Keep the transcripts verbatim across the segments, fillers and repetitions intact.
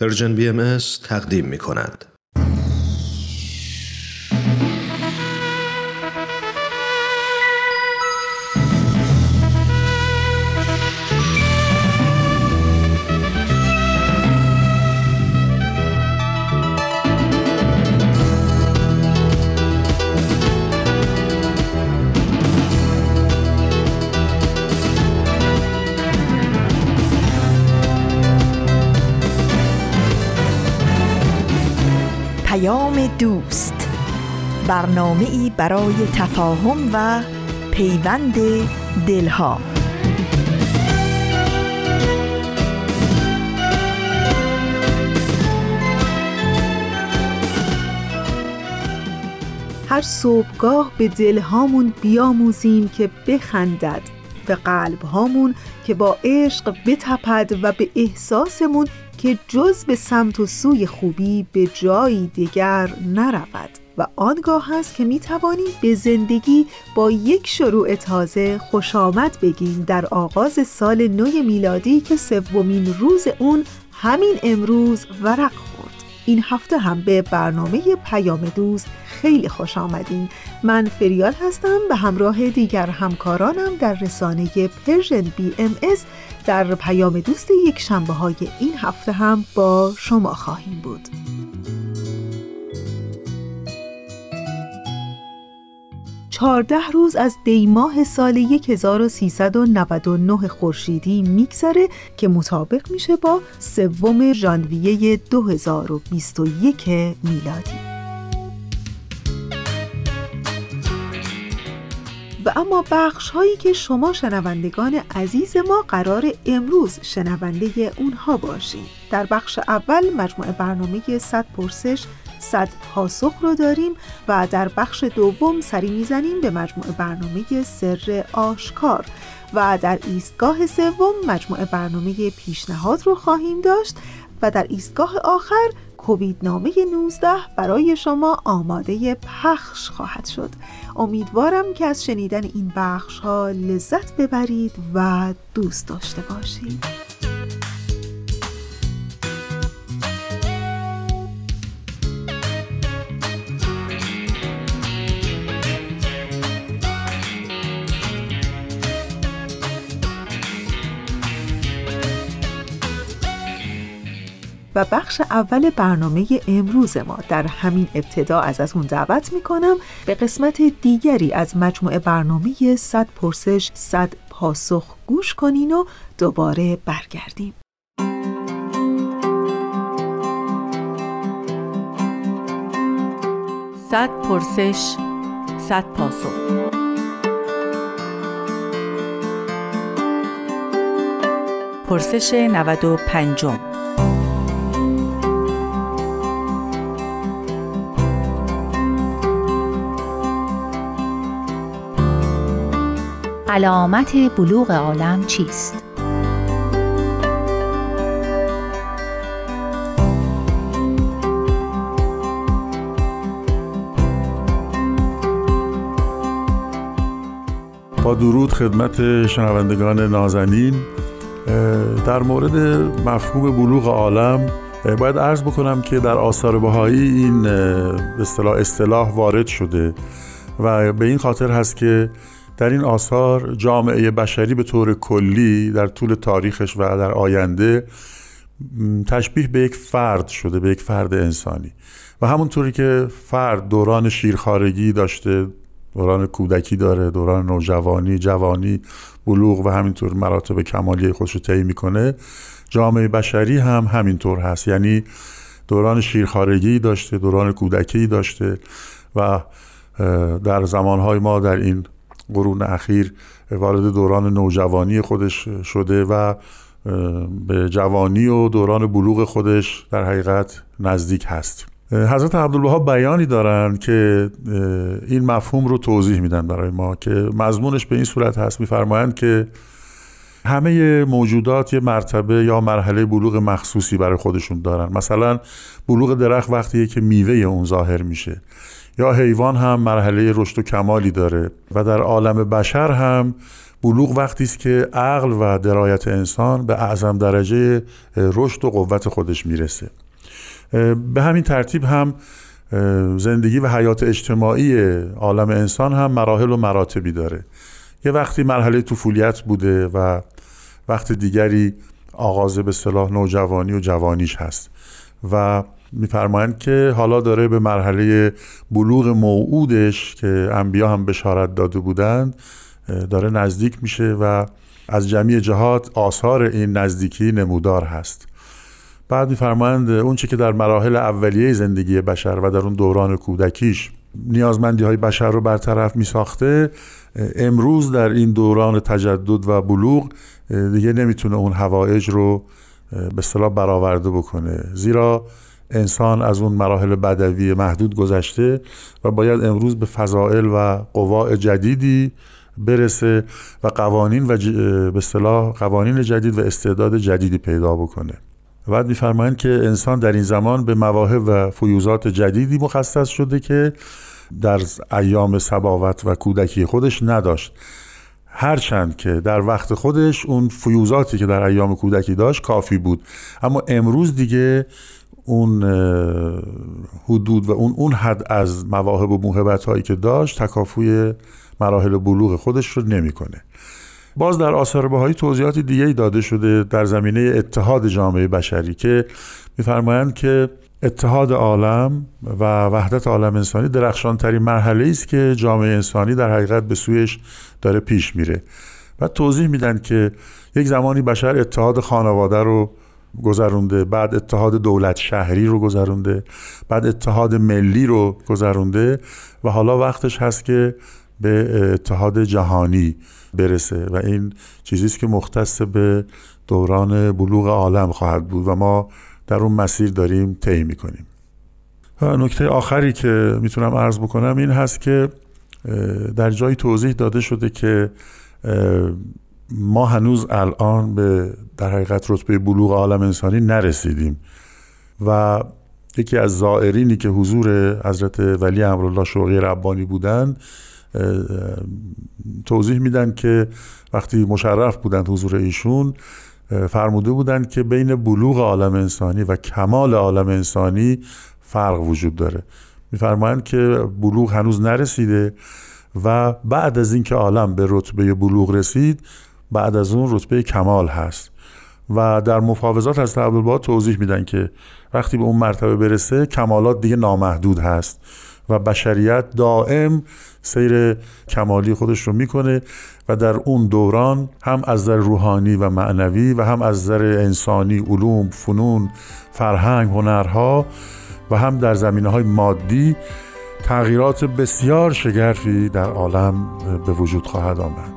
پرژن بی ام اس تقدیم می کند. دوست، برنامه‌ای برای تفاهم و پیوند دلها. هر صبحگاه به دلهامون بیاموزیم که بخندد، به قلبهامون که با عشق بتپد و به احساسمون که جز به سمت و سوی خوبی به جایی دیگر نرود. و آنگاه هست که می توانیم به زندگی با یک شروع تازه خوش آمد بگیم در آغاز سال نو میلادی که سومین روز اون همین امروز ورق خورد. این هفته هم به برنامه پیام دوست خیلی خوش آمدین. من فریال هستم به همراه دیگر همکارانم در رسانه پرژن بی ام اس. در پیام دوست یک شنبه های این هفته هم با شما خواهیم بود. چهارده روز از دیماه سال هزار و سیصد و نود و نه خورشیدی میگذره که مطابق میشه با سوم ژانویه دو هزار و بیست و یک میلادی. و اما بخش هایی که شما شنوندگان عزیز ما قرار امروز شنونده اونها باشید. در بخش اول مجموعه برنامه صد پرسش صد پاسخ رو داریم و در بخش دوم سری میزنیم به مجموعه برنامه سر آشکار و در ایستگاه سوم مجموعه برنامه پیشنهاد رو خواهیم داشت و در ایستگاه آخر کووید نامه نوزده برای شما آماده پخش خواهد شد. امیدوارم که از شنیدن این بخش ها لذت ببرید و دوست داشته باشید. و بخش اول برنامه امروز ما در همین ابتدا از از اون دعوت میکنم به قسمت دیگری از مجموعه برنامه صد پرسش صد پاسخ گوش کنین و دوباره برگردیم. صد پرسش صد پاسخ. پرسش نود و پنجم. علامت بلوغ عالم چیست؟ با درود خدمت شنوندگان نازنین. در مورد مفهوم بلوغ عالم باید عرض بکنم که در آثار بهایی این اصطلاح اصطلاح وارد شده و به این خاطر هست که در این آثار جامعه بشری به طور کلی در طول تاریخش و در آینده تشبیه به یک فرد شده، به یک فرد انسانی. و همونطوری که فرد دوران شیرخوارگی داشته، دوران کودکی داره، دوران نوجوانی، جوانی، بلوغ و همینطور مراتب کمالی خودش رو طی میکنه، جامعه بشری هم همینطور هست. یعنی دوران شیرخوارگی داشته، دوران کودکی داشته و در زمانهای ما در این قرون اخیر وارد دوران نوجوانی خودش شده و به جوانی و دوران بلوغ خودش در حقیقت نزدیک هست. حضرت عبدالبها بیانی دارن که این مفهوم رو توضیح میدن برای ما که مضمونش به این صورت هست. میفرمایند که همه موجودات یه مرتبه یا مرحله بلوغ مخصوصی برای خودشون دارن. مثلا بلوغ درخت وقتیه که میوه اون ظاهر میشه، یا حیوان هم مرحله رشد و کمالی داره و در عالم بشر هم بلوغ وقتی است که عقل و درایت انسان به اعظم درجه رشد و قوت خودش میرسه. به همین ترتیب هم زندگی و حیات اجتماعی عالم انسان هم مراحل و مراتبی داره. یه وقتی مرحله طفولیت بوده و وقت دیگری آغاز به اصطلاح نوجوانی و جوانیش هست و می‌فرمایند که حالا داره به مرحله بلوغ موعودش که انبیا هم بشارت داده بودند داره نزدیک میشه و از جمعی جهات آثار این نزدیکی نمودار هست. بعد می‌فرمایند اون چه که در مراحل اولیه زندگی بشر و در اون دوران کودکیش نیازمندی‌های بشر رو برطرف می‌ساخته، امروز در این دوران تجدد و بلوغ دیگه نمیتونه اون حوایج رو به اصطلاح برآورده بکنه، زیرا انسان از اون مراحل بدوی محدود گذشته و باید امروز به فضائل و قوا جدیدی برسه و قوانین و ج... به اصطلاح قوانین جدید و استعداد جدیدی پیدا بکنه. بعد می‌فرمایند که انسان در این زمان به مواهب و فیوزات جدیدی مخصص شده که در ایام سباوت و کودکی خودش نداشت، هرچند که در وقت خودش اون فیوزاتی که در ایام کودکی داشت کافی بود، اما امروز دیگه اون حدود و اون اون حد از مواهب و موهبت هایی که داشت تکافوی مراحل بلوغ خودش رو نمی‌کنه. باز در آثار بهایی توضیحات دیگه‌ای داده شده در زمینه اتحاد جامعه بشری که می‌فرمایند که اتحاد عالم و وحدت عالم انسانی درخشان‌ترین مرحله‌ای است که جامعه انسانی در حقیقت به سویش داره پیش میره. و توضیح میدن که یک زمانی بشر اتحاد خانواده رو گذرونده، بعد اتحاد دولت شهری رو گذرونده، بعد اتحاد ملی رو گذرونده و حالا وقتش هست که به اتحاد جهانی برسه و این چیزی است که مختص به دوران بلوغ عالم خواهد بود و ما در اون مسیر داریم طی می‌کنیم. و نکته آخری که میتونم عرض بکنم این هست که در جای توضیح داده شده که ما هنوز الان به در حقیقت رتبه بلوغ عالم انسانی نرسیدیم و یکی از زائرینی که حضور حضرت ولی امرالله شوقی ربانی بودند توضیح میدن که وقتی مشرف بودند حضور ایشون فرموده بودند که بین بلوغ عالم انسانی و کمال عالم انسانی فرق وجود داره. میفرمایند که بلوغ هنوز نرسیده و بعد از اینکه عالم به رتبه بلوغ رسید بعد از اون رتبه کمال هست و در مفاوضات از عبدالبها توضیح میدن که وقتی به اون مرتبه برسه کمالات دیگه نامحدود هست و بشریت دائم سیر کمالی خودش رو میکنه و در اون دوران هم از نظر روحانی و معنوی و هم از نظر انسانی علوم، فنون، فرهنگ، هنرها و هم در زمینه‌های مادی تغییرات بسیار شگرفی در عالم به وجود خواهد آمد.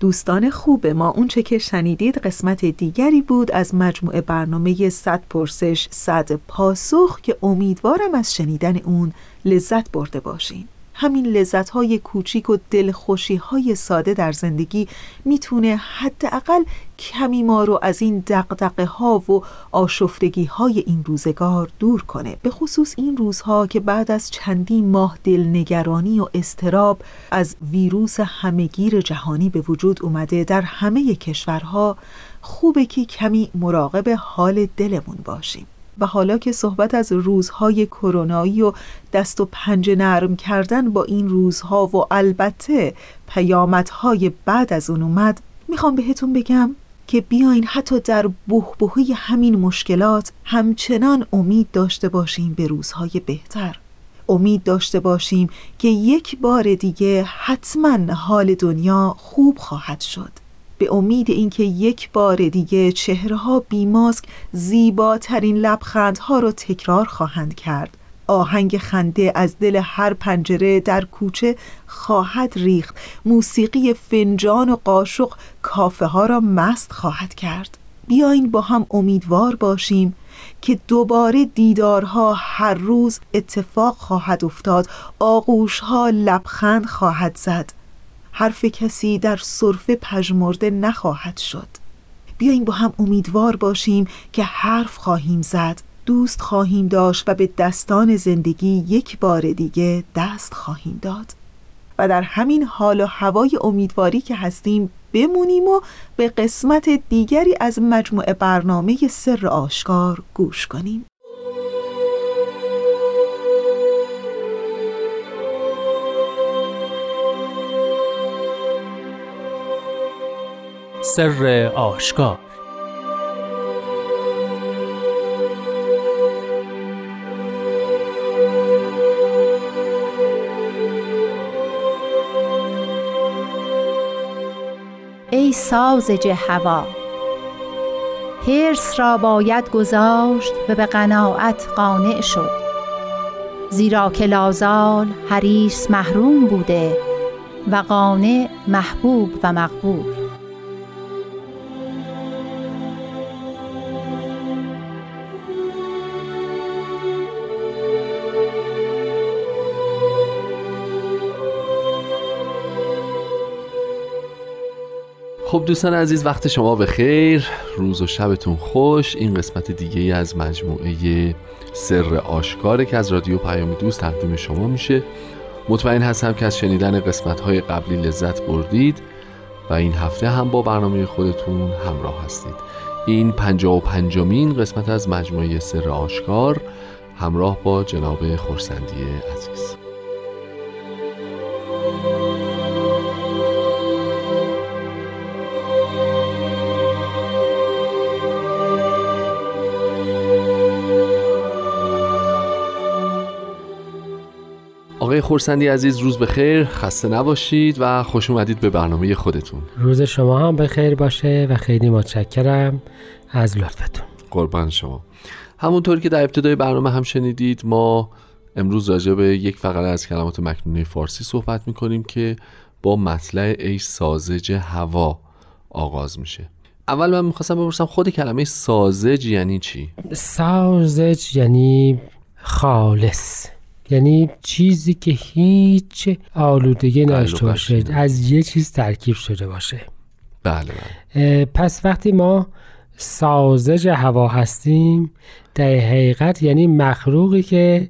دوستان خوب ما، اونچه که شنیدید قسمت دیگری بود از مجموعه برنامه صد پرسش صد پاسخ که امیدوارم از شنیدن اون لذت برده باشین. همین لذت‌های کوچیک و دلخوشی‌های ساده در زندگی میتونه حداقل کمی ما رو از این دغدغه‌ها و آشفتگی‌های این روزگار دور کنه، به خصوص این روزها که بعد از چندین ماه دلنگرانی و اضطراب از ویروس همه‌گیر جهانی به وجود اومده در همه کشورها. خوبه که کمی مراقب حال دلمون باشیم. و حالا که صحبت از روزهای کرونایی و دست و پنجه نرم کردن با این روزها و البته پیامدهای بعد از اون اومد، میخوام بهتون بگم که بیاین حتی در بحبوحه همین مشکلات همچنان امید داشته باشیم به روزهای بهتر، امید داشته باشیم که یک بار دیگه حتما حال دنیا خوب خواهد شد، به امید اینکه یک بار دیگه چهره‌ها بی ماسک زیباترین لبخندها رو تکرار خواهند کرد، آهنگ خنده از دل هر پنجره در کوچه خواهد ریخت، موسیقی فنجان و قاشق کافه ها را مست خواهد کرد. بیاین با هم امیدوار باشیم که دوباره دیدارها هر روز اتفاق خواهد افتاد، آغوشها لبخند خواهد زد حرف کسی در سرفه پژمرده نخواهد شد. بیاییم با هم امیدوار باشیم که حرف خواهیم زد، دوست خواهیم داشت و به دستان زندگی یک بار دیگه دست خواهیم داد و در همین حال و هوای امیدواری که هستیم بمونیم و به قسمت دیگری از مجموعه برنامه سر آشکار گوش کنیم. سر آشکار. ای سازج هوا، حرص را باید گذاشت و به قناعت قانع شد، زیرا که لازال حریص محروم بوده و قانع محبوب و مقبول. خب دوستان عزیز، وقت شما به خیر، روز و شبتون خوش. این قسمت دیگه از مجموعه سر آشکاره که از رادیو پیام دوست تقدیم شما میشه. مطمئن هستم که از شنیدن قسمت‌های قبلی لذت بردید و این هفته هم با برنامه خودتون همراه هستید. این پنجاه و پنجمین قسمت از مجموعه سر آشکار همراه با جناب خورسندی عزیز. آقای خورسندی عزیز، روز بخیر، خسته نباشید و خوش اومدید به برنامه خودتون. روز شما هم بخیر باشه و خیلی متشکرم از لطفتون. قربان شما. همونطور که در ابتدای برنامه هم شنیدید، ما امروز راجع به یک فقره از کلمات مکنونه فارسی صحبت می‌کنیم که با مطلع ای سازج هوا آغاز میشه. اول من می‌خواستم بپرسم خود کلمه سازج یعنی چی؟ سازج یعنی خالص، یعنی چیزی که هیچ آلودگی نداشته باشه، از یه چیز ترکیب شده باشه. بله بله. پس وقتی ما سازج هوا هستیم در حقیقت یعنی مخلوقی که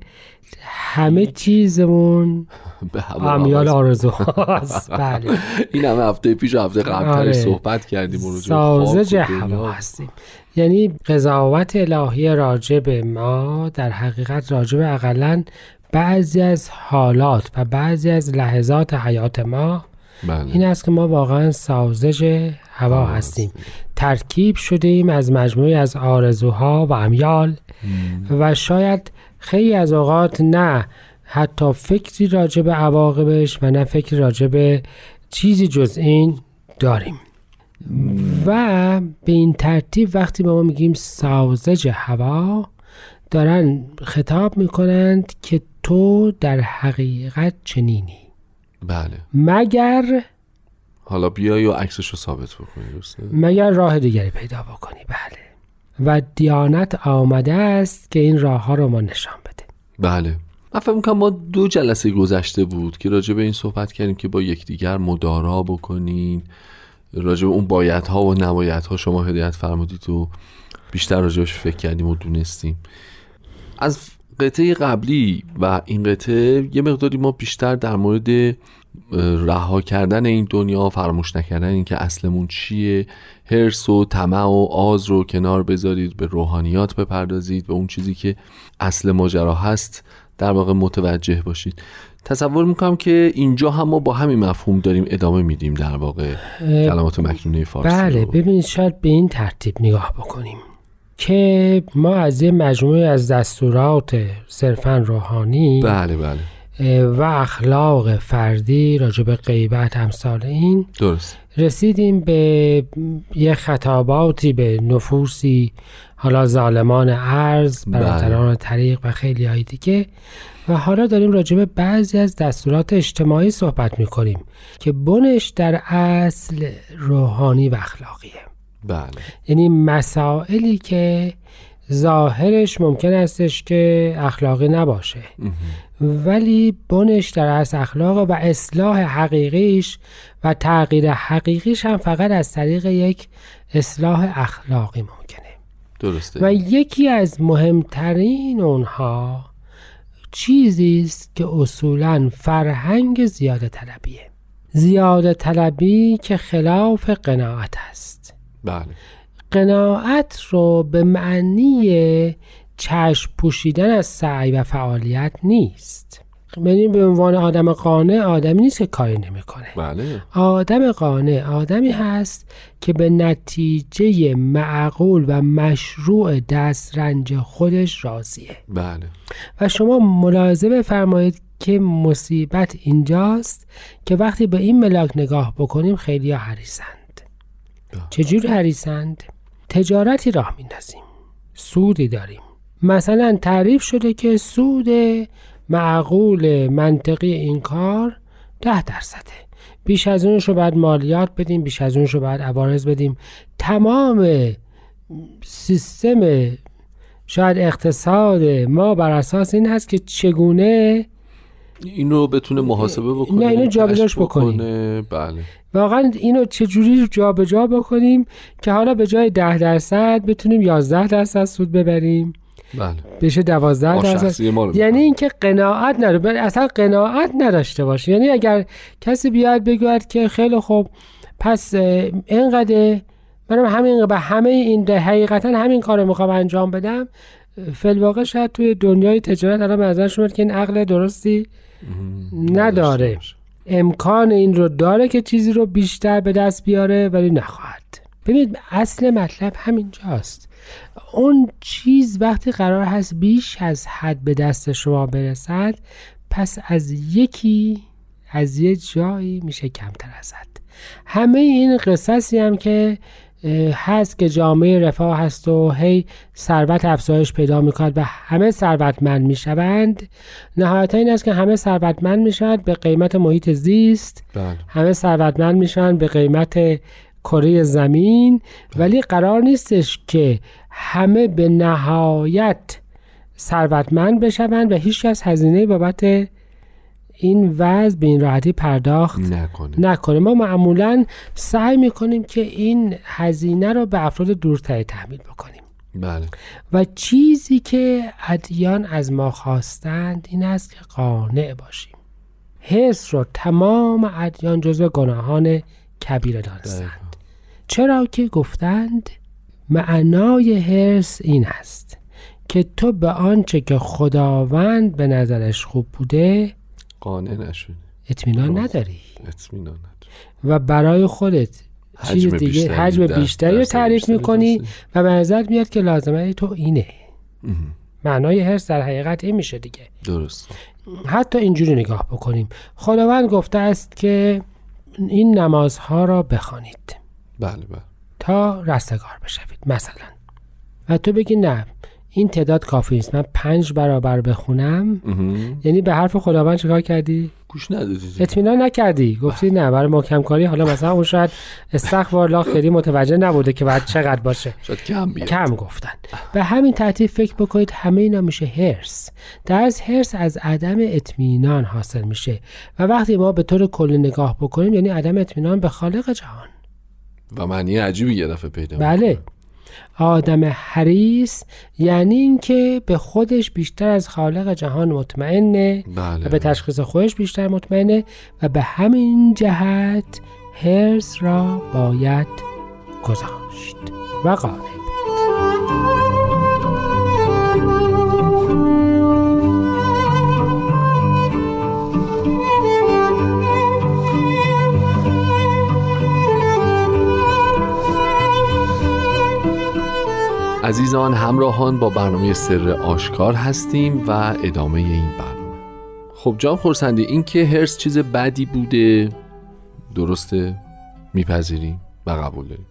همه چیزمون امیال آرزو هست. بله. این همه هفته پیش و هفته قبلتر صحبت کردیم. سازج هوا هستیم یعنی قضاوت الهی راجب ما، در حقیقت راجب اقلن بعضی از حالات و بعضی از لحظات حیات ما. بله. این است که ما واقعا سازج هوا هستیم، ترکیب شدیم از مجموعی از آرزوها و امیال مم. و شاید خیلی از اوقات نه حتی فکری راجع به عواقبش و نه فکری راجع به چیزی جز این داریم. و به این ترتیب وقتی ما میگیم سازج هوا دارن خطاب میکنند که تو در حقیقت چنینی. بله. مگر حالا بیای و عکسشو ثابت بکنی دوسته، مگر راه دیگری پیدا بکنی. بله. و دیانت آمده است که این راه ها رو ما نشان بده. بله. من فکر میکنم ما دو جلسه گذشته بود که راجع به این صحبت کردیم که با یکدیگر مدارا بکنین، راجع به اون بایدها و نبایدها شما هدایت فرمودید و بیشتر راجعش فکر کردیم و دونستیم. از قطعه قبلی و این قطعه یه مقداری ما بیشتر در مورد رها کردن این دنیا، فراموش نکردن این که اصلمون چیه، حرص و طمع و آز رو کنار بذارید، به روحانیات بپردازید، به اون چیزی که اصل ماجرا هست در واقع متوجه باشید. تصور میکنم که اینجا هم ما با همین مفهوم داریم ادامه میدیم در واقع کلمات مکنونه فارسی. بله. ببینید شاید به این ترتیب نگاه بکنیم که ما از یه مجموعه از دستورات صرفاً روحانی بله بله و اخلاق فردی راجع به غیبت امثال این درست رسیدیم به یه خطاباتی به نفوسی، حالا ظالمان ارض، برادران طریق و خیلی های دیگه. و حالا داریم راجع به بعضی از دستورات اجتماعی صحبت می‌کنیم که بنش در اصل روحانی و اخلاقیه. بله. یعنی مسائلی که ظاهرش ممکن استش که اخلاقی نباشه ولی بنش در از اخلاق و اصلاح حقیقیش و تغییر حقیقیش هم فقط از طریق یک اصلاح اخلاقی ممکنه. درسته. و یکی از مهمترین اونها چیزی است که اصولاً فرهنگ زیاده طلبیه. زیاده طلبی که خلاف قناعت است. بله. قناعت رو به معنی چشم پوشیدن از سعی و فعالیت نیست. ببینید به عنوان آدم قانع آدمی نیست که کاری نمی‌کنه. بله. آدم قانع آدمی هست که به نتیجه معقول و مشروع دسترنج خودش راضیه. بله. و شما ملاحظه بفرمایید که مصیبت اینجاست که وقتی به این ملاک نگاه بکنیم خیلی‌ها حریصند. بله. چجور حریصند؟ تجارتی راه می‌اندازیم. سودی داریم. مثلا تعریف شده که سود معقول منطقی این کار ده درصده، بیش از اونش رو باید مالیات بدیم، بیش از اونش رو باید عوارض بدیم. تمام سیستم شاید اقتصاد ما بر اساس این هست که چگونه اینو بتونه محاسبه بکنه، اینو جابجاش بکنه. بله. واقعا اینو چجوری جابجا بکنیم که حالا به جای ده درصد بتونیم یازده درصد سود ببریم، بله، بشه دوازده درصد. یعنی اینکه قناعت نداره، اصلا قناعت نداشته باشه. یعنی اگر کسی بیاد بگوید که خیلی خوب پس اینقدر منم همین به همه این حقیقتا همین کارو میخوام انجام بدم، فی‌الواقع شاید توی دنیای تجارت الان مثلا شما که این عقل درستی نداره، امکان این رو داره که چیزی رو بیشتر به دست بیاره ولی نخواهد. ببینید اصل مطلب همینجاست. اون چیز وقتی قرار هست بیش از حد به دست شما برسد، پس از یکی از یه جایی میشه کمتر از حد. همه این قصصی هم که هست که جامعه رفاه هست و هی ثروت افزایش پیدا میکند و همه ثروتمند میشوند، نهایتا این است که همه ثروتمند میشوند به قیمت محیط زیست. بله. همه ثروتمند میشوند به قیمت کره زمین، ولی قرار نیستش که همه به نهایت ثروتمند بشوند و هیچ کس هزینه بابت این وضع به این راحتی پرداخت نکنه. نکنه. ما معمولاً سعی میکنیم که این هزینه رو به افراد دورتری تحمیل بکنیم. بله. و چیزی که ادیان از ما خواستند این است که قانع باشیم. حس رو تمام ادیان جزو گناهان کبیره دانستند. چرا که گفتند معنای حرص این است که تو به آنچه که خداوند به نظرش خوب بوده قانع نشدی، اطمینان نداری. اطمینان نداری و برای خودت چیز حجم دیگه بیشتری حجم بیشتری رو تعریف میکنی درسته. و به نظرت میاد که لازمه تو اینه. اه. معنای حرص در حقیقت این میشه دیگه. درست. حتی اینجوری نگاه بکنیم، خداوند گفته است که این نمازها را بخوانید. بله بله. تا رستگار بشوید مثلا. و تو بگی نه این تعداد کافی نیست، من پنج برابر بخونم. امه. یعنی به حرف خداوند چیکار کردی؟ گوش ندادی، اطمینان نکردی، گفتی نه برای محکم کاری. حالا مثلا اون شاید استغفر الله خیلی متوجه نبوده که بعد چقدر باشه، شاید کم بیاد، کم گفتن. به همین ترتیب فکر بکنید همه اینا میشه حرص. درس حرص از عدم اطمینان حاصل میشه و وقتی ما به طور کلی نگاه بکنیم یعنی عدم اطمینان به خالق جهان و معنی عجیبی یه دفعه پیدا میشه. بله. آدم حریص یعنی اینکه به خودش بیشتر از خالق جهان مطمئنه. بله. و به تشخیص خودش بیشتر مطمئنه و به همین جهت حرص را باید گذاشت و قانع. عزیزان همراهان با برنامه سر آشکار هستیم و ادامه این برنامه. خب جان خورسندی، این که حرص چیز بدی بوده درسته، میپذیریم و قبول داریم.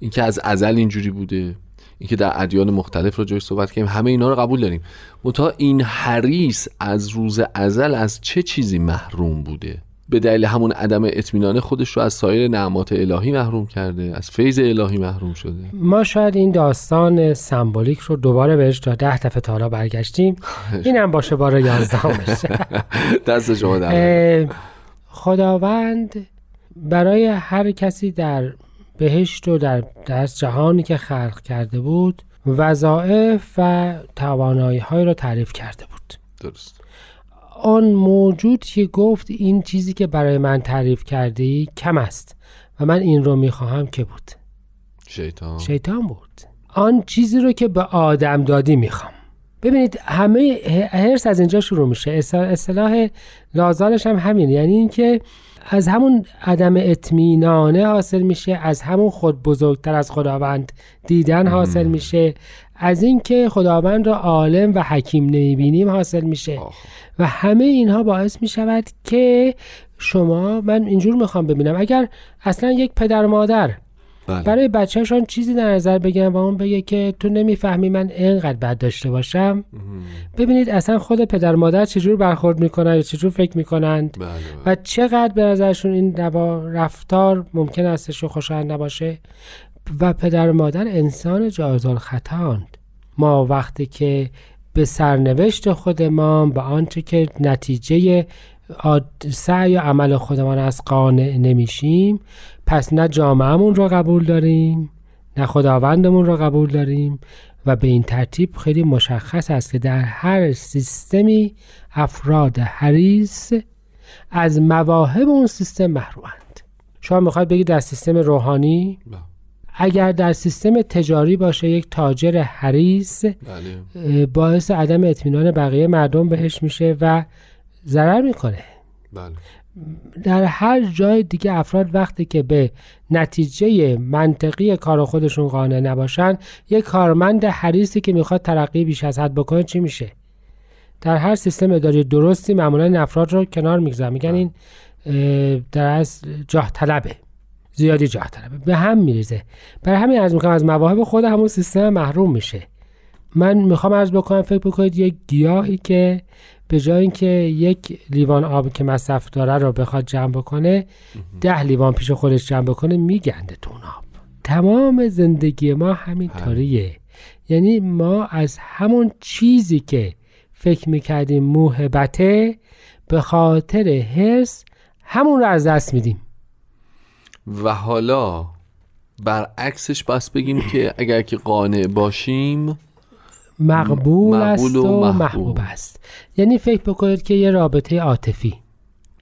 این که از ازل اینجوری بوده، این که در ادیان مختلف را جای صحبت کردیم، همه اینا رو قبول داریم. متا این حریص از روز ازل از چه چیزی محروم بوده؟ به دلیل همون عدم اطمینان خودش رو از سایر نعمات الهی محروم کرده، از فیض الهی محروم شده. ما شاید این داستان سمبولیک رو دوباره بهش تا ده دفعه تالا برگشتیم، اینم باشه بار یازدهم بشه. دست شما درد. خداوند برای هر کسی در بهشت و در در جهانی که خلق کرده بود وظایف و توانایی‌های رو تعریف کرده بود. درست. آن موجود که گفت این چیزی که برای من تعریف کردی کم است و من این رو میخواهم که بود شیطان شیطان بود. آن چیزی رو که به آدم دادی میخوام. ببینید همه هرس از اینجا شروع میشه. اصطلاح لازالش هم همین، یعنی این که از همون عدم اطمینانه حاصل میشه، از همون خود بزرگتر از خداوند دیدن حاصل میشه، از این که خداوند را عالم و حکیم نمیبینیم حاصل میشه و همه اینها باعث میشود که شما، من اینجور میخوام ببینم، اگر اصلا یک پدر مادر بله. برای بچه‌شان چیزی در نظر بگن و اون بگه که تو نمیفهمی من اینقدر بد داشته باشم مم. ببینید اصلا خود پدر مادر چجور برخورد میکنن یا چجور فکر میکنند بله بله. و چقدر به نظرشون این رفتار ممکن استش خوشایند نباشه. و پدر مادر انسان جایزالخطااند. ما وقتی که به سرنوشت خودمان، به آنچه که نتیجه سعی و عمل خودمان از قانع نمیشیم، پس نه جامعهمون رو قبول داریم نه خداوندمون رو قبول داریم. و به این ترتیب خیلی مشخص است که در هر سیستمی افراد حریص از مواهب اون سیستم محرومند. شما میخواید بگید در سیستم روحانی نه. اگر در سیستم تجاری باشه یک تاجر حریص بله. باعث عدم اطمینان بقیه مردم بهش میشه و ضرر میکنه بله. در هر جای دیگه افراد وقتی که به نتیجه منطقی کار خودشون قانع نباشن، یک کارمند حریصی که میخواد ترقی بیش از حد بکنه چی میشه؟ در هر سیستم اداری درستی معمولا این افراد رو کنار میگذارن، میگن این در از جاه طلبه، زیادی جاه طلبه، به هم میریزه. برای همین عرض میکنم از مواهب خود همون سیستم محروم میشه. من میخوام عرض بکنم فکر بکنید یک گیاهی که به جای اینکه یک لیوان آب که مصرف داره رو بخواد جمع بکنه، ده لیوان پیش خودش جمع بکنه، میگنده تو اون آب. تمام زندگی ما همین طوریه. یعنی ما از همون چیزی که فکر میکردیم موهبته، به خاطر حرص همون رو از دست میدیم. و حالا برعکسش بس بگیم که اگر که قانع باشیم مقبول, مقبول است و محبوب. محبوب است. یعنی فکر بکنید که یه رابطه عاطفی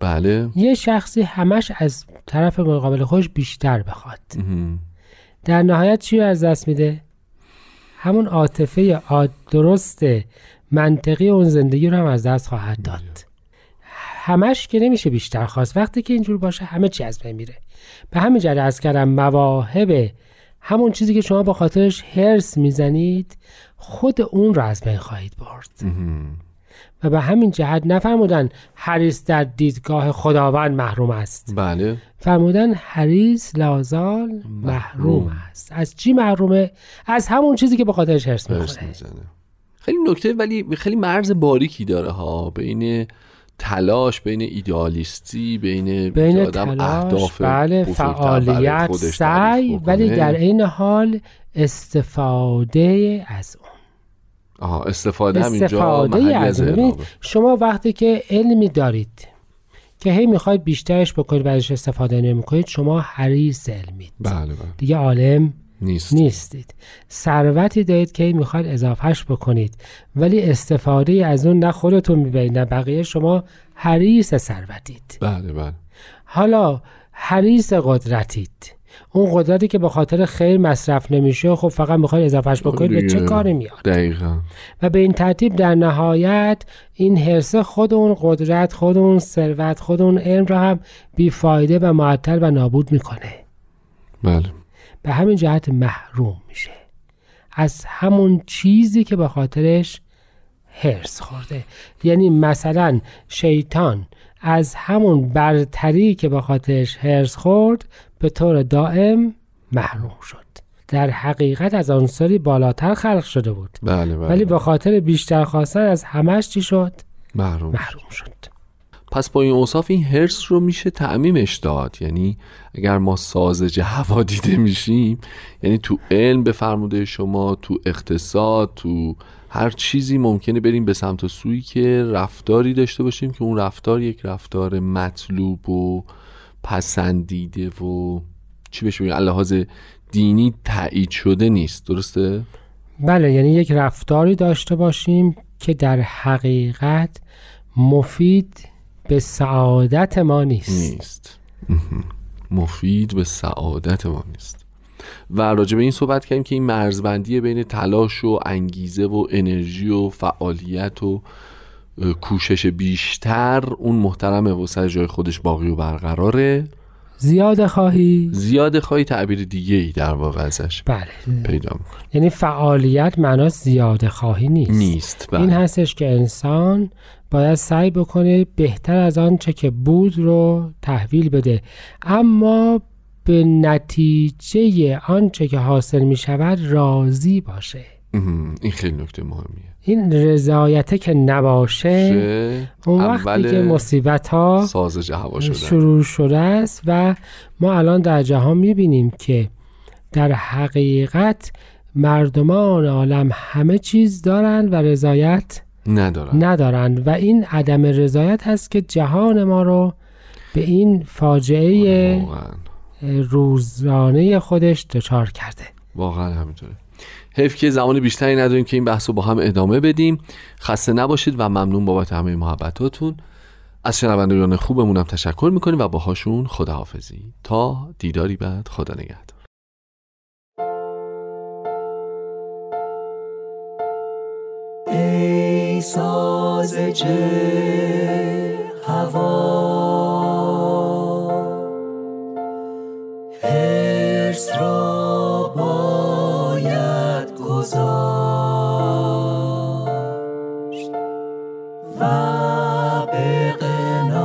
بله. یه شخصی همش از طرف مقابل خودش بیشتر بخواد مهم. در نهایت چی از دست میده؟ همون عاطفه درست منطقی اون زندگی رو هم از دست خواهد داد. همش که نمیشه بیشتر خواست. وقتی که اینجور باشه همه چی از بین میره. به همین جهت عرض کردم مواهب همون چیزی که شما با خاطرش هرس میزنید خود اون رو از بین خواهید برد. و به همین جهت نفرمودن حریص در دیدگاه خداوند محروم است بله. فرمودن حریص لازال محروم است. از چی محرومه؟ از همون چیزی که با خاطرش هرس میخوره. خیلی نکته ولی خیلی مرز باریکی داره ها، بین تلاش، بین ایدئالیستی، بین بین تلاش بله، فعالیت، سعی، ولی در این حال استفاده از اون. آها استفاده هم اینجا محلی از اعرابه. شما وقتی که علمی دارید که هی میخواید بیشترش بکنید و ازش استفاده نمیکنید، شما حریص علمید بله بله. دیگه عالم نیست. نیستید. ثروتی دارید که میخواید اضافهش بکنید ولی استفاده از اون نه خودتون میبرید نه بقیه، شما حریص ثروتید بله بله. حالا حریص قدرتید، اون قدرتی که به خاطر خیر مصرف نمیشه خب فقط میخواید اضافهش بکنید به چه کاری میاد دقیقا. و به این ترتیب در نهایت این حرص خود اون قدرت، خود اون ثروت، خود اون علم را هم بیفایده و معطل و نابود میکنه بله. به همین جهت محروم میشه از همون چیزی که به خاطرش حرص خورده. یعنی مثلا شیطان از همون برتری که به خاطرش حرص خورد به طور دائم محروم شد. در حقیقت از عنصری بالاتر خلق شده بود بله بله. ولی به خاطر بیشتر خواستن از همش چی شد؟ محروم, محروم شد. پس با این اوصاف این حرص رو میشه تعمیمش داد. یعنی اگر ما ساذج هوا دیده میشیم، یعنی تو علم به فرموده شما، تو اقتصاد، تو هر چیزی ممکنه بریم به سمت و سویی که رفتاری داشته باشیم که اون رفتار یک رفتار مطلوب و پسندیده و چی بهش بگیم لحاظ دینی تایید شده نیست. درسته؟ بله، یعنی یک رفتاری داشته باشیم که در حقیقت مفید به سعادت ما نیست, نیست. مفید به سعادت ما نیست. و راجع به این صحبت کردیم که این مرزبندی بین تلاش و انگیزه و انرژی و فعالیت و کوشش بیشتر اون محترمه و سر جای خودش باقی و برقراره. زیاده خواهی زیاده خواهی تعبیر دیگه ای در واقع ازش بله. پیدا میکنه. یعنی فعالیت معناش زیاده خواهی نیست, نیست. بله. این هستش که انسان باید سعی بکنه بهتر از آن چه که بود رو تحویل بده، اما به نتیجه آن چه که حاصل می شود راضی باشه. این خیلی نکته مهمیه. این رضایته که نباشه اون وقتی که مصیبت ها سازج هوا شده شروع شده است و ما الان در جهان میبینیم که در حقیقت مردمان عالم همه چیز دارند و رضایت ندارن. ندارن و این عدم رضایت هست که جهان ما رو به این فاجعه روزانه خودش دچار کرده. واقعا همینطوره. حیف که زمان بیشتری نداریم که این بحث رو با هم ادامه بدیم. خسته نباشید و ممنون بابت همه محبتاتون. از شنوندگان خوبمون هم تشکر میکنیم و باهاشون خداحافظی تا دیداری بعد. خدا نگهدار. ای سازج هوا، حرص را باید گذاشت و به قناعت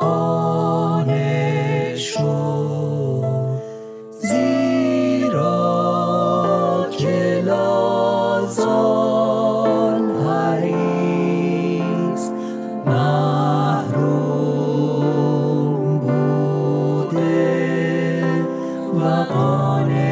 قانع شو، زیرا که لازم حریص محروم بوده و قانع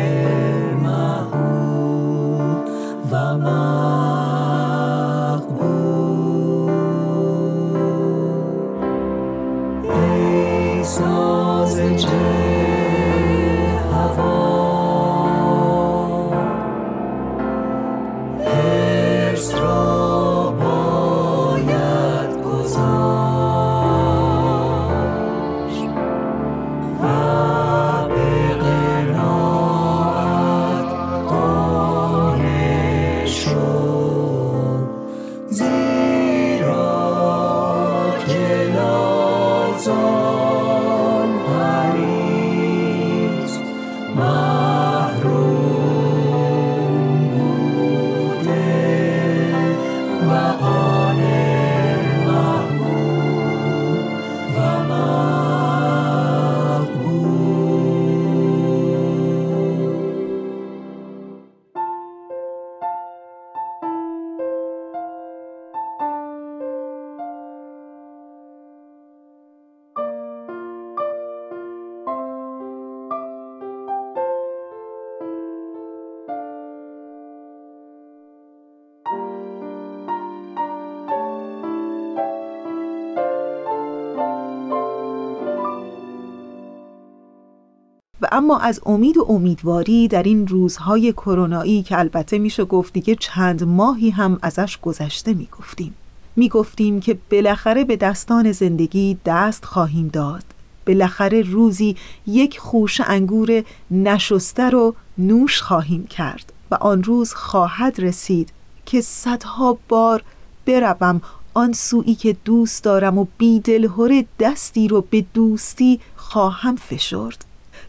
و اما از امید و امیدواری در این روزهای کرونایی که البته میشه گفت دیگه چند ماهی هم ازش گذشته میگفتیم میگفتیم که بالاخره به دستان زندگی دست خواهیم داد، بالاخره روزی یک خوشه انگور نشسته رو نوش خواهیم کرد و آن روز خواهد رسید که صدها بار بروم آن سویی که دوست دارم و بی‌دلهره دستی رو به دوستی خواهم فشرد،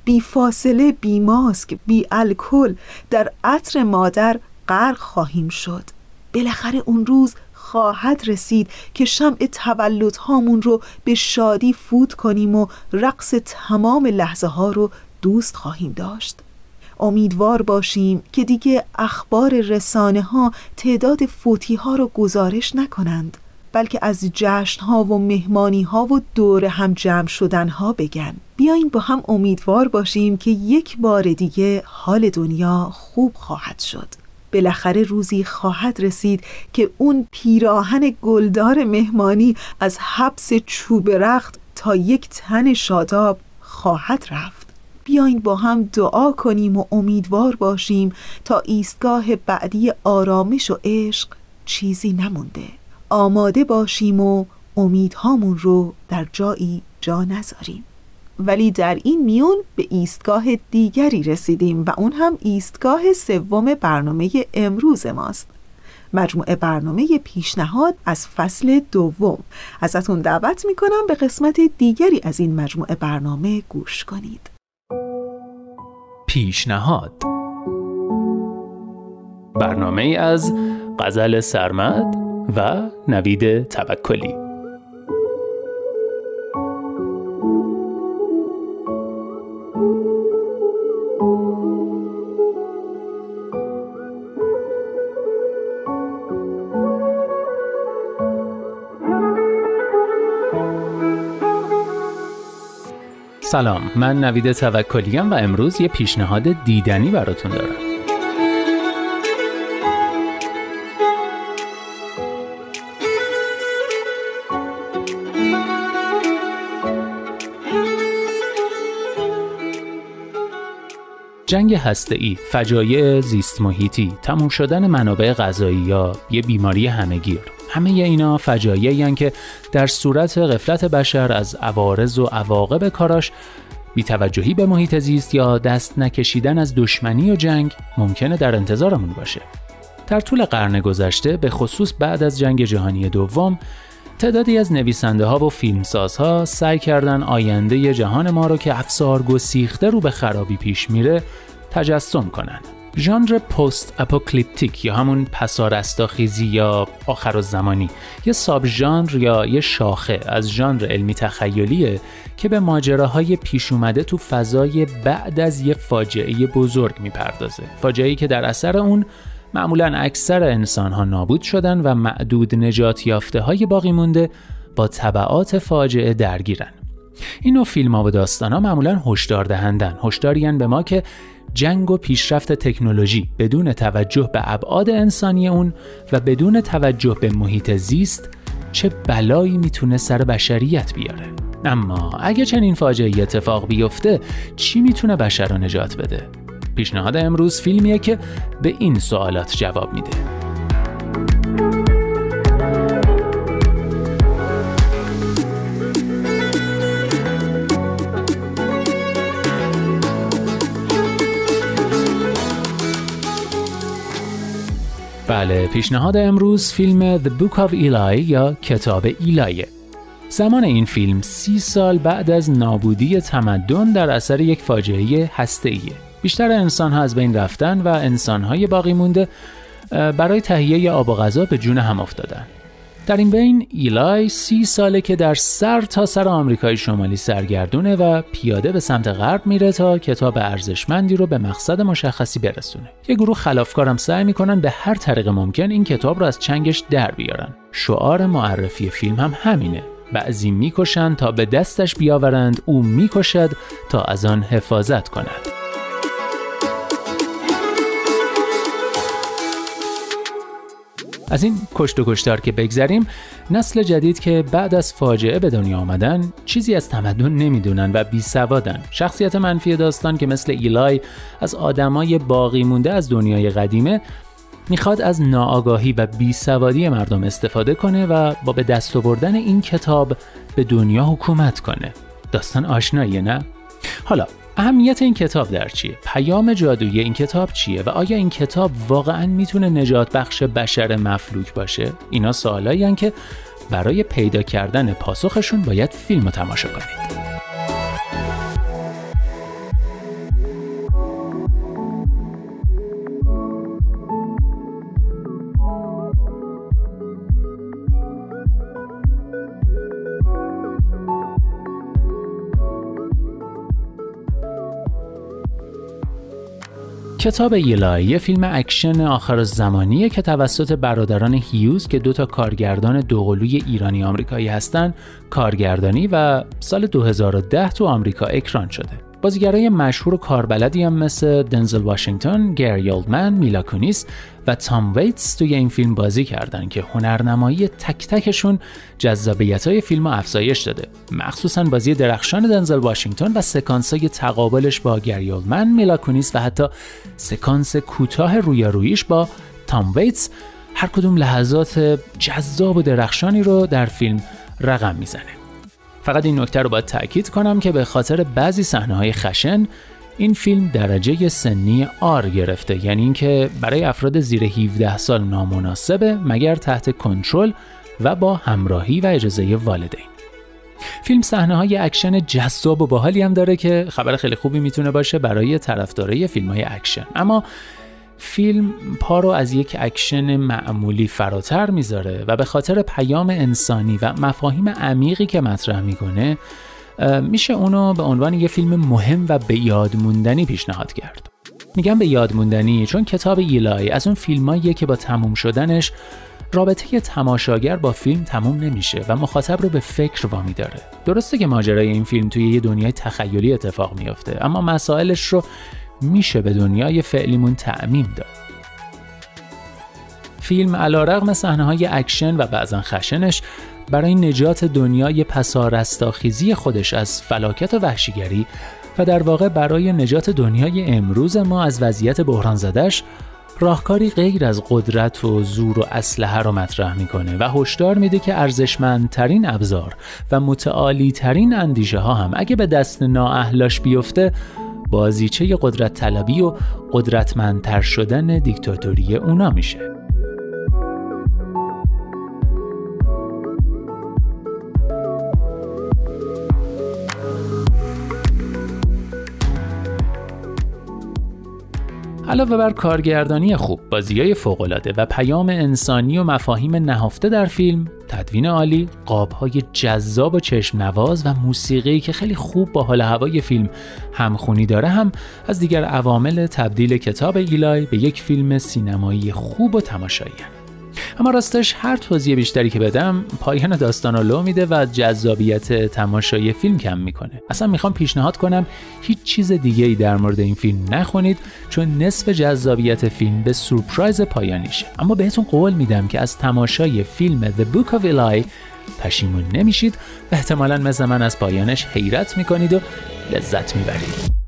بی فاصله، بی ماسک، بی الکل در عطر مادر غرق خواهیم شد. بالاخره اون روز خواهد رسید که شمع تولد هامون رو به شادی فوت کنیم و رقص تمام لحظه ها رو دوست خواهیم داشت. امیدوار باشیم که دیگه اخبار رسانه ها تعداد فوتی ها رو گزارش نکنند. بلکه از جشن‌ها و مهمانی‌ها و دور هم جمع شدن‌ها بگن. بیاین با هم امیدوار باشیم که یک بار دیگه حال دنیا خوب خواهد شد. بالاخره روزی خواهد رسید که اون پیراهن گلدار مهمانی از حبس چوب رخت تا یک تن شاداب خواهد رفت. بیاین با هم دعا کنیم و امیدوار باشیم تا ایستگاه بعدی آرامش و عشق چیزی نمونده. آماده باشیم و امیدهامون رو در جایی جا نذاریم. ولی در این میون به ایستگاه دیگری رسیدیم و اون هم ایستگاه سوم برنامه امروز ماست. مجموعه برنامه پیشنهاد از فصل دوم. ازتون دعوت میکنم به قسمت دیگری از این مجموعه برنامه گوش کنید. پیشنهاد، برنامه از غزل سرمد و نوید توکلی. سلام، من نوید توکلیم و امروز یه پیشنهاد دیدنی براتون دارم. جنگ هسته‌ای، فجایع زیست محیطی، تموم شدن منابع غذایی یا یه بیماری همه‌گیر، همه ی اینا فجایعی که در صورت غفلت بشر از عوارض و عواقب کاراش بی‌توجهی به محیط زیست یا دست نکشیدن از دشمنی و جنگ ممکنه در انتظارمون باشه. در طول قرن گذشته به خصوص بعد از جنگ جهانی دوم تعدادی از نویسنده ها و فیلمسازها سعی کردن آینده ی جهان ما رو که افسار گسیخته رو به خرابی پیش میره تجسم کنن. ژانر پست اپوکلیپتیک یا همون پسارستاخیزی یا آخرالزمانی یه ساب ژانر یا یه شاخه از ژانر علمی تخیلیه که به ماجراهای پیش اومده تو فضای بعد از یه فاجعه بزرگ میپردازه. فاجعه‌ای که در اثر اون معمولاً اکثر انسان‌ها نابود شدن و معدود نجات یافته‌های باقی مونده با تبعات فاجعه درگیرن. این نوع فیلم‌ها و داستان‌ها معمولاً هشدار دهندن، هشدارین به ما که جنگ و پیشرفت تکنولوژی بدون توجه به ابعاد انسانی اون و بدون توجه به محیط زیست چه بلایی میتونه سر بشریت بیاره. اما اگه چنین فاجعه‌ای اتفاق بیفته چی میتونه بشر رو نجات بده؟ پیشنهاد امروز فیلمیه که به این سوالات جواب میده. بله، پیشنهاد امروز فیلم The Book of Eli یا کتاب ایلایه. زمان این فیلم سی سال بعد از نابودی تمدن در اثر یک فاجعه هسته‌ایه. بیشتر انسان‌ها از بین رفتن و انسان‌های باقی مونده برای تهیه آب و غذا به جون هم افتادن. در این بین ایلای سی ساله که در سر تا سر آمریکای شمالی سرگردونه و پیاده به سمت غرب میره تا کتاب ارزشمندی رو به مقصد مشخصی برسونه. یه گروه خلافکارم سعی میکنن به هر طریق ممکن این کتاب رو از چنگش در بیارن. شعار معرفی فیلم هم همینه. بعضی میکشن تا به دستش بیاورند، او میکشد تا از آن حفاظت کند. از این کشت و کشتار که بگذریم، نسل جدید که بعد از فاجعه به دنیا آمدن چیزی از تمدن نمیدونن و بیسوادن. شخصیت منفی داستان که مثل ایلای از آدمای باقی مونده از دنیای قدیمه میخواد از ناآگاهی و بیسوادی مردم استفاده کنه و با به دست آوردن این کتاب به دنیا حکومت کنه. داستان آشناییه نه؟ حالا اهمیت این کتاب در چیه؟ پیام جادویی این کتاب چیه؟ و آیا این کتاب واقعاً میتونه نجات بخش بشر مفلوک باشه؟ اینا سوالایی هستن که برای پیدا کردن پاسخشون باید فیلم رو تماشا کنید. کتاب یلای یه فیلم اکشن آخرالزمانیه که توسط برادران هیوز که دوتا کارگردان دوقلوی ایرانی آمریکایی هستن کارگردانی و سال دو هزار و ده تو آمریکا اکران شده. بازیگرای مشهور و کاربلدی هم مثل دنزل واشنگتن، گری اولدمن، میلا کونیس و تام ویتس توی این فیلم بازی کردن که هنرنمایی تک تکشون جذابیت‌های فیلم رو افزایش داده. مخصوصاً بازی درخشان دنزل واشنگتن و سکانس‌های تقابلش با گری اولدمن، میلا کونیس و حتی سکانس کوتاه رویاروییش با تام ویتس هر کدوم لحظات جذاب و درخشانی رو در فیلم رقم میزنه. فقط این نکته رو باید تأکید کنم که به خاطر بعضی صحنه‌های خشن این فیلم درجه سنی آر گرفته، یعنی اینکه برای افراد زیر هفده سال نامناسبه مگر تحت کنترل و با همراهی و اجازه والدین. فیلم صحنه‌های اکشن جذاب و باحالی هم داره که خبر خیلی خوبی میتونه باشه برای طرفدارای فیلم‌های اکشن، اما فیلم پا رو از یک اکشن معمولی فراتر میذاره و به خاطر پیام انسانی و مفاهیم عمیقی که مطرح میکنه میشه اونو به عنوان یه فیلم مهم و به یاد موندنی پیشنهاد کرد. میگم به یاد موندنی چون کتاب ایلای از اون فیلماییه که با تموم شدنش رابطه تماشاگر با فیلم تموم نمیشه و مخاطب رو به فکر وامی داره. درسته که ماجرای این فیلم توی یه دنیای تخیلی اتفاق میفته، اما مسائلش رو میشه به دنیای فعلیمون تعمیم داد. فیلم علیرغم صحنه‌های اکشن و بعضن خشنش برای نجات دنیای پسارستاخیزی خودش از فلاکت و وحشیگری و در واقع برای نجات دنیای امروز ما از وضعیت بحران‌زده‌اش راهکاری غیر از قدرت و زور و اسلحه رو مطرح میکنه و هشدار میده که ارزشمندترین ابزار و متعالیترین اندیشه ها هم اگه به دست نااهلاش بیفته بازیچه قدرت طلبی و قدرتمندتر شدن دیکتاتوری اونا میشه. علاوه بر کارگردانی خوب، بازیای فوق‌العاده و پیام انسانی و مفاهیم نهفته در فیلم، تدوین عالی، قاب‌های جذاب و چشم‌نواز و موسیقی که خیلی خوب با حال هوای فیلم همخونی داره هم از دیگر عوامل تبدیل کتاب ایلای به یک فیلم سینمایی خوب و تماشایی هست. اما راستش هر توضیح بیشتری که بدم پایان داستان رو لو میده و جذابیت تماشای فیلم کم میکنه. اصلا میخوام پیشنهاد کنم هیچ چیز دیگه‌ای در مورد این فیلم نخونید چون نصف جذابیت فیلم به سورپرایز پایانیشه. اما بهتون قول میدم که از تماشای فیلم The Book of Eli پشیمون نمیشید و احتمالاً مثل من از پایانش حیرت میکنید و لذت میبرید.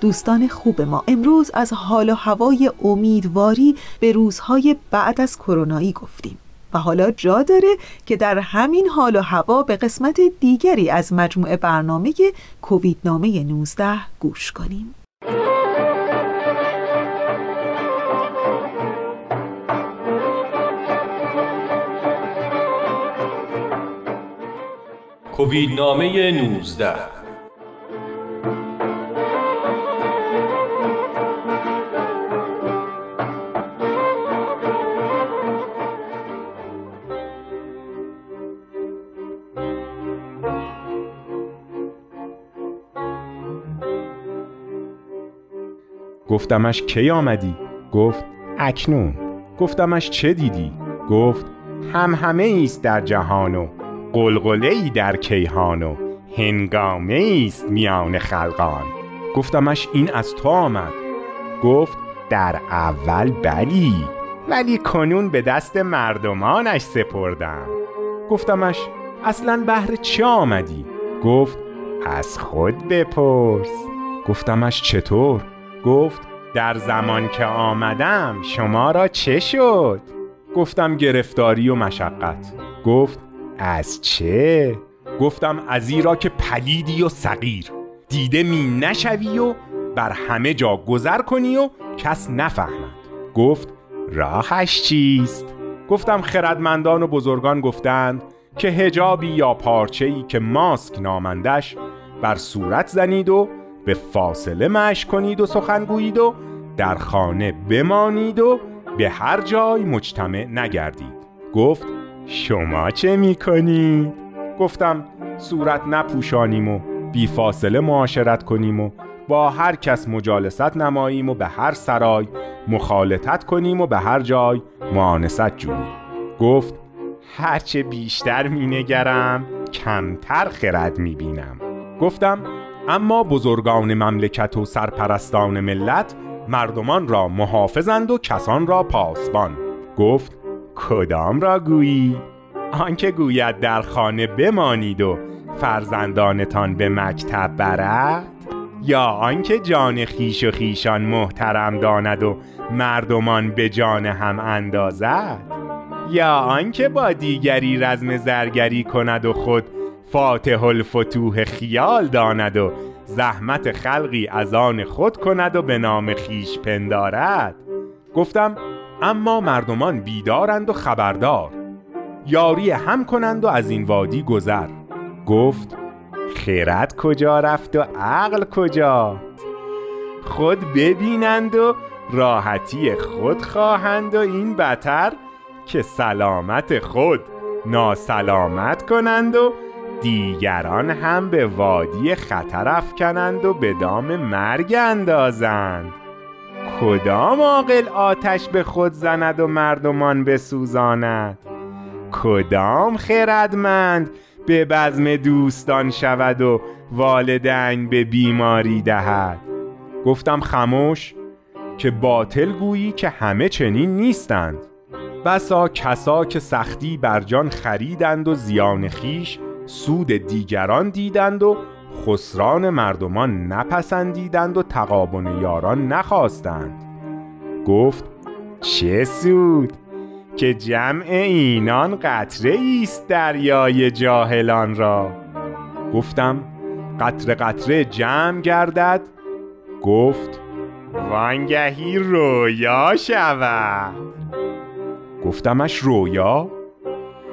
دوستان خوب ما، امروز از حال و هوای امیدواری به روزهای بعد از کرونایی گفتیم و حالا جا داره که در همین حال و هوا به قسمت دیگری از مجموعه برنامه کووید نامه نوزده گوش کنیم. کووید نامه نوزده. گفتمش کی آمدی؟ گفت اکنون. گفتمش چه دیدی؟ گفت هم همه ایست در جهان و قلقله ای در کیهان و هنگامه ایست میان خلقان. گفتمش این از تو آمد؟ گفت در اول بلی، ولی کنون به دست مردمانش سپردم. گفتمش اصلا بهر چه آمدی؟ گفت از خود بپرس. گفتمش چطور؟ گفت در زمان که آمدم شما را چه شد؟ گفتم گرفتاری و مشقت. گفت از چه؟ گفتم از ایرا که پلیدی و صغیر، دیده می نشوی و بر همه جا گذر کنی و کس نفهمد. گفت راهش چیست؟ گفتم خردمندان و بزرگان گفتند که حجابی یا پارچه‌ای که ماسک نامندش بر صورت زنید و به فاصله مشق کنید و سخن گویید و در خانه بمانید و به هر جای مجتمع نگردید. گفت شما چه میکنید؟ گفتم صورت نپوشانیم و بی فاصله معاشرت کنیم و با هر کس مجالست نماییم و به هر سرای مخالطت کنیم و به هر جای معانست جوییم. گفت هرچه بیشتر مینگرم کمتر خرد میبینم. گفتم اما بزرگان مملکت و سرپرستان ملت مردمان را محافظند و کسان را پاسبان. گفت کدام را گویی؟ آنکه گوید در خانه بمانید و فرزندانتان به مکتب برد، یا آنکه جان خیش و خیشان محترم داند و مردمان به جان هم اندازد، یا آنکه با دیگری رزم زرگری کند و خود فاتح الفتوح خیال داند و زحمت خلقی از آن خود کند و به نام خیش پندارد. گفتم اما مردمان بیدارند و خبردار، یاری هم کنند و از این وادی گذر. گفت خیرت کجا رفت و عقل کجا؟ خود ببینند و راحتی خود خواهند و این بتر که سلامت خود ناسلامت کنند و دیگران هم به وادی خطر افکنند و به دام مرگ اندازند. کدام عاقل آتش به خود زند و مردمان بسوزاند؟ کدام خردمند به بزم دوستان شود و والدین به بیماری دهد؟ گفتم خموش که باطل گویی که همه چنین نیستند. بسا کسا که سختی بر جان خریدند و زیان خیش سود دیگران دیدند و خسران مردمان نپسندیدند و تقابن یاران نخواستند. گفت چه سود که جمع اینان قطره ایست دریای جاهلان را. گفتم قطره قطره جمع گردد. گفت وانگهی رویا شود. گفتمش رویا؟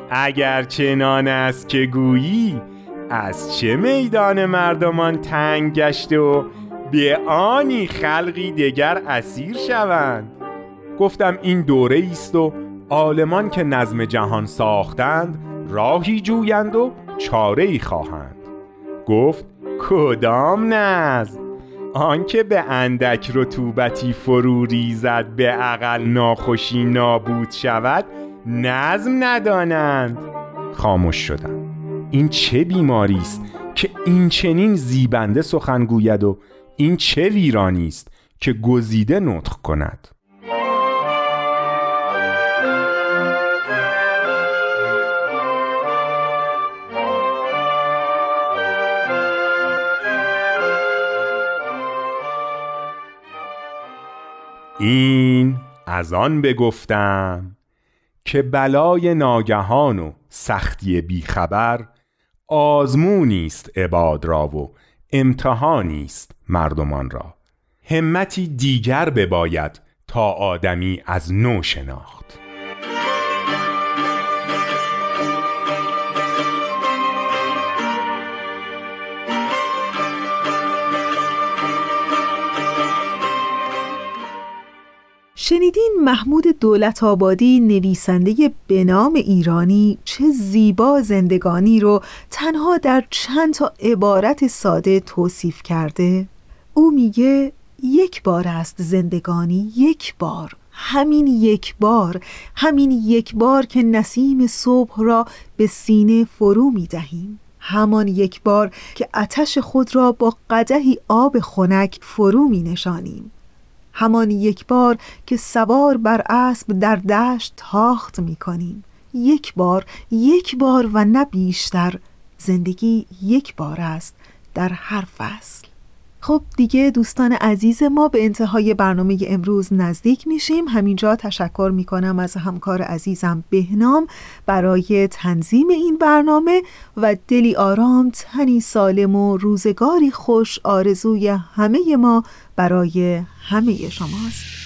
اگر چنان است که گویی، از چه میدان مردمان تنگ گشته و به آنی خلقی دگر اسیر شوند. گفتم این دوره ایست و عالمان که نظم جهان ساختند راهی جویند و چاره‌ای خواهند. گفت کدام نظم؟ آنکه به اندک رطوبتی فرو ریزد به عقل ناخوشی نابود شود نظم ندانند. خاموش شدم. این چه بیماری است که این چنین زیبنده سخن گوید و این چه ویرانی است که گزیده نطق کند. این از آن بگفتم که بلای ناگهان و سختی بیخبر آزمونیست عباد را و امتحانیست مردمان را. همتی دیگر بباید تا آدمی از نو شناخت. شنیدین محمود دولت آبادی نویسنده به نام ایرانی چه زیبا زندگانی رو تنها در چند تا عبارت ساده توصیف کرده؟ او میگه یک بار است زندگانی، یک بار، همین یک بار، همین یک بار که نسیم صبح را به سینه فرو میدهیم، همان یک بار که آتش خود را با قدحی آب خنک فرو مینشانیم، همان یک بار که سوار بر اسب در دشت تاخت می کنیم. یک بار، یک بار و نه بیشتر. زندگی یک بار است در هر فصل. خب دیگه دوستان عزیز، ما به انتهای برنامه امروز نزدیک میشیم. همینجا تشکر میکنم از همکار عزیزم بهنام برای تنظیم این برنامه و دلی آرام، تنی سالم و روزگاری خوش آرزوی همه ما برای همه شماست.